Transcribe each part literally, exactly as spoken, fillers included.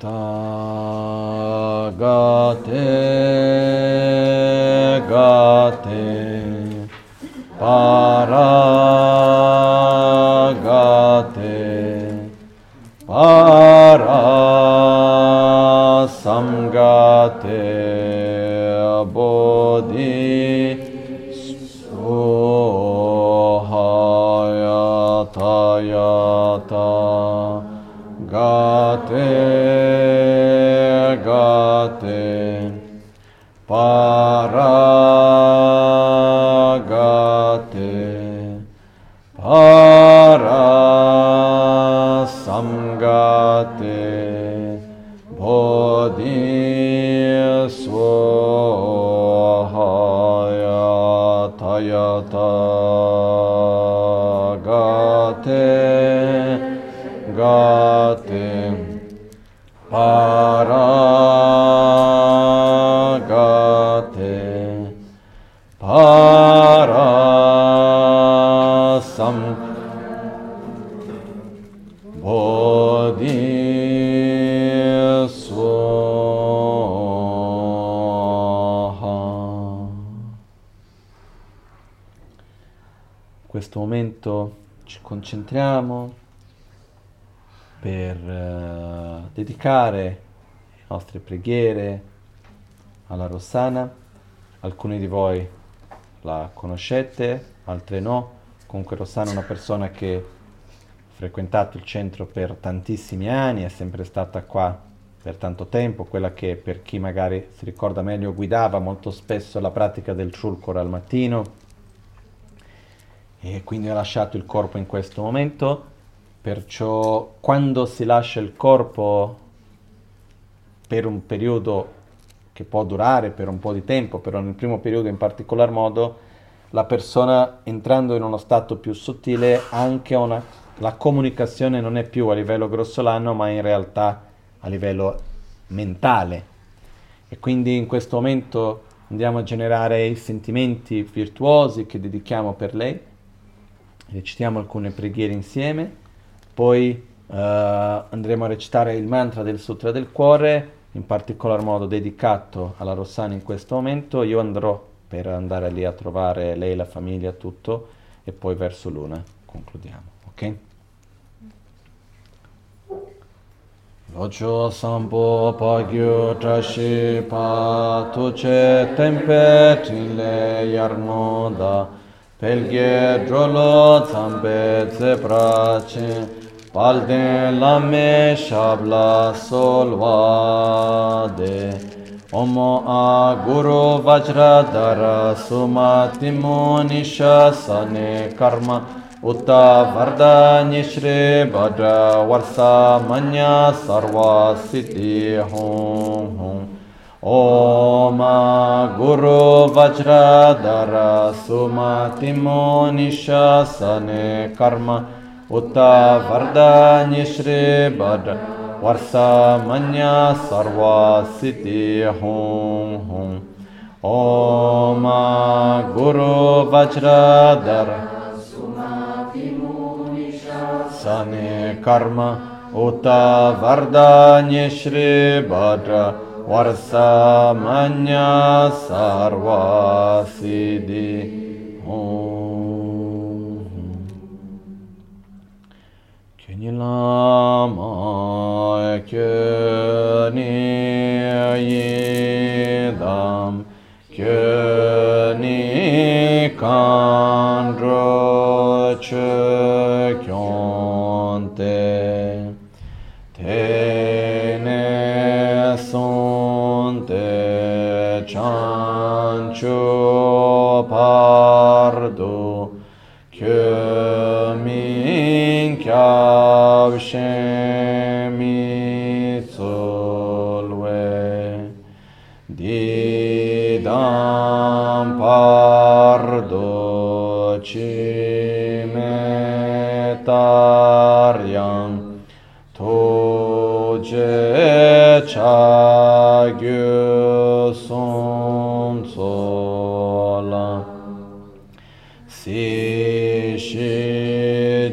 Gate, gate, para, gate, para, samgate, bodhi, soha, yata, yata, gate, gate, para, gate, para, samgate, bodhi, soha, yata, yata, gate, gate, para, gate, para, sam, bodhi, soha. In questo momento ci concentriamo per uh, dedicare le nostre preghiere alla Rossana. Alcuni di voi la conoscete, altri no. Comunque Rossana è una persona che ha frequentato il centro per tantissimi anni, è sempre stata qua per tanto tempo, quella che per chi magari si ricorda meglio guidava molto spesso la pratica del Shulkor al mattino, e quindi ha lasciato il corpo in questo momento. Perciò quando si lascia il corpo per un periodo che può durare per un po' di tempo, però nel primo periodo in particolar modo, la persona entrando in uno stato più sottile, anche una, la comunicazione non è più a livello grossolano, ma in realtà a livello mentale. E quindi in questo momento andiamo a generare i sentimenti virtuosi che dedichiamo per lei, recitiamo alcune preghiere insieme. Poi uh, andremo a recitare il mantra del Sutra del Cuore, in particolar modo dedicato alla Rossana in questo momento. Io andrò per andare lì a trovare lei, la famiglia, tutto, e poi verso l'una concludiamo, ok? Lojo sambo pagyo trashi patu ce tempeti le yarnoda pelghe drolo zambezze brace, palde lame shabla solvade, omo aguru vajradara sumati munisha sane karma, utta varda nishri badra varsa manya sarva siddhi hum hum. Om Guru Vajradara Sumati Munisha Sane Karma Uta Varda Nishri Badra Varsa Manya Sarva Siddhi Hum Hum. Om Guru Vajradara Sumati Munisha Sane Karma Uta Varda Nishri Badra Varsa manya sarva siddhi hum. Kyuni lama kyuni yidam kyuni kandro chukyonte tene son Chancho pardo Kyomin kyavshemi tsolwe Didam pardo Chimetaryam Toje chagyu Sonsola si shi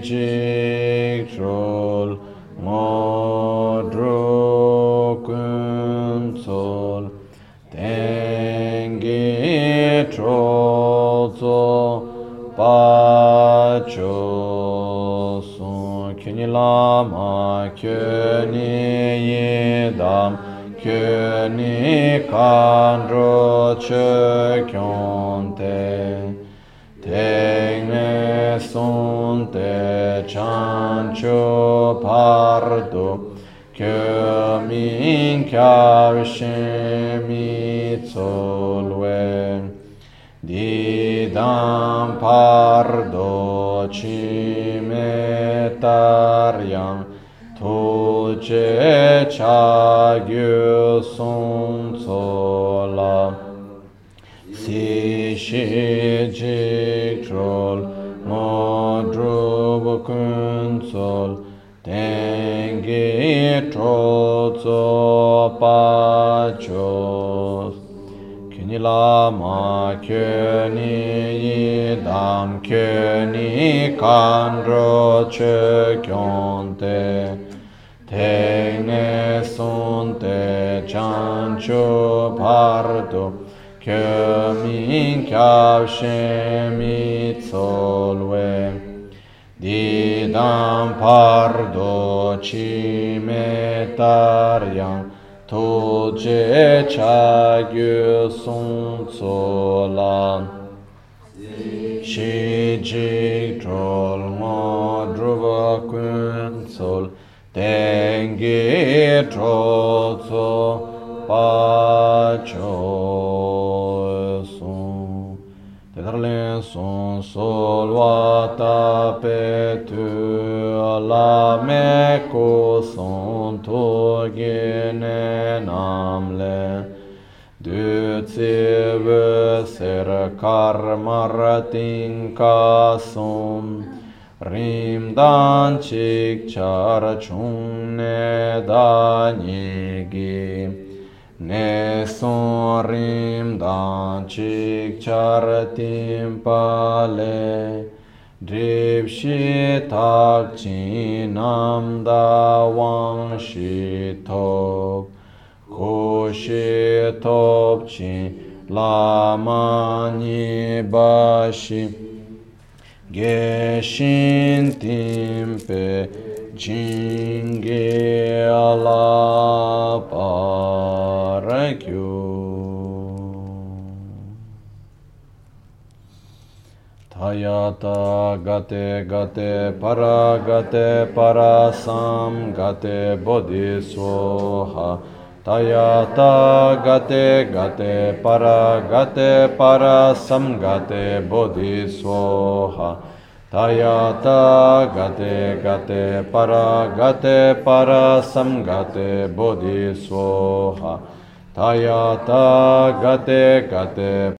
jik trol modro. yidam kyunikan roche kyonte tegne sunte chancho pardo kyumin kyavshimitsol didam pardo cimetariam tuce chagyu sunzola si shijitrol modrub kunsol tengi trozo pachos Lama kyuni yidam kyuni kandro che kyonte tegne sunte chancho pardo kyumin kyavshemi tsolwe didam pardo cimetariam Toje chagyu sunzola Shijik trol modruva kunsol Tengi trozo pachosu Tetarle sun solvata petu ala meko sun togine namle Dutsi vöser karmar tinka sum Rimdan chik char chunne danigi Ne sun rimdan chik char timpale Dripshi tak chinam da wang shi top Kushi top chin lamani bashi Geshin timpe jingi ala parakyu Hayata gate gate para gate para sam gate bodhisoha Tayata gate gate para gate para sam gate bodhisoha Tayata gate gate para gate para sam gate bodhisoha Tayata gate gate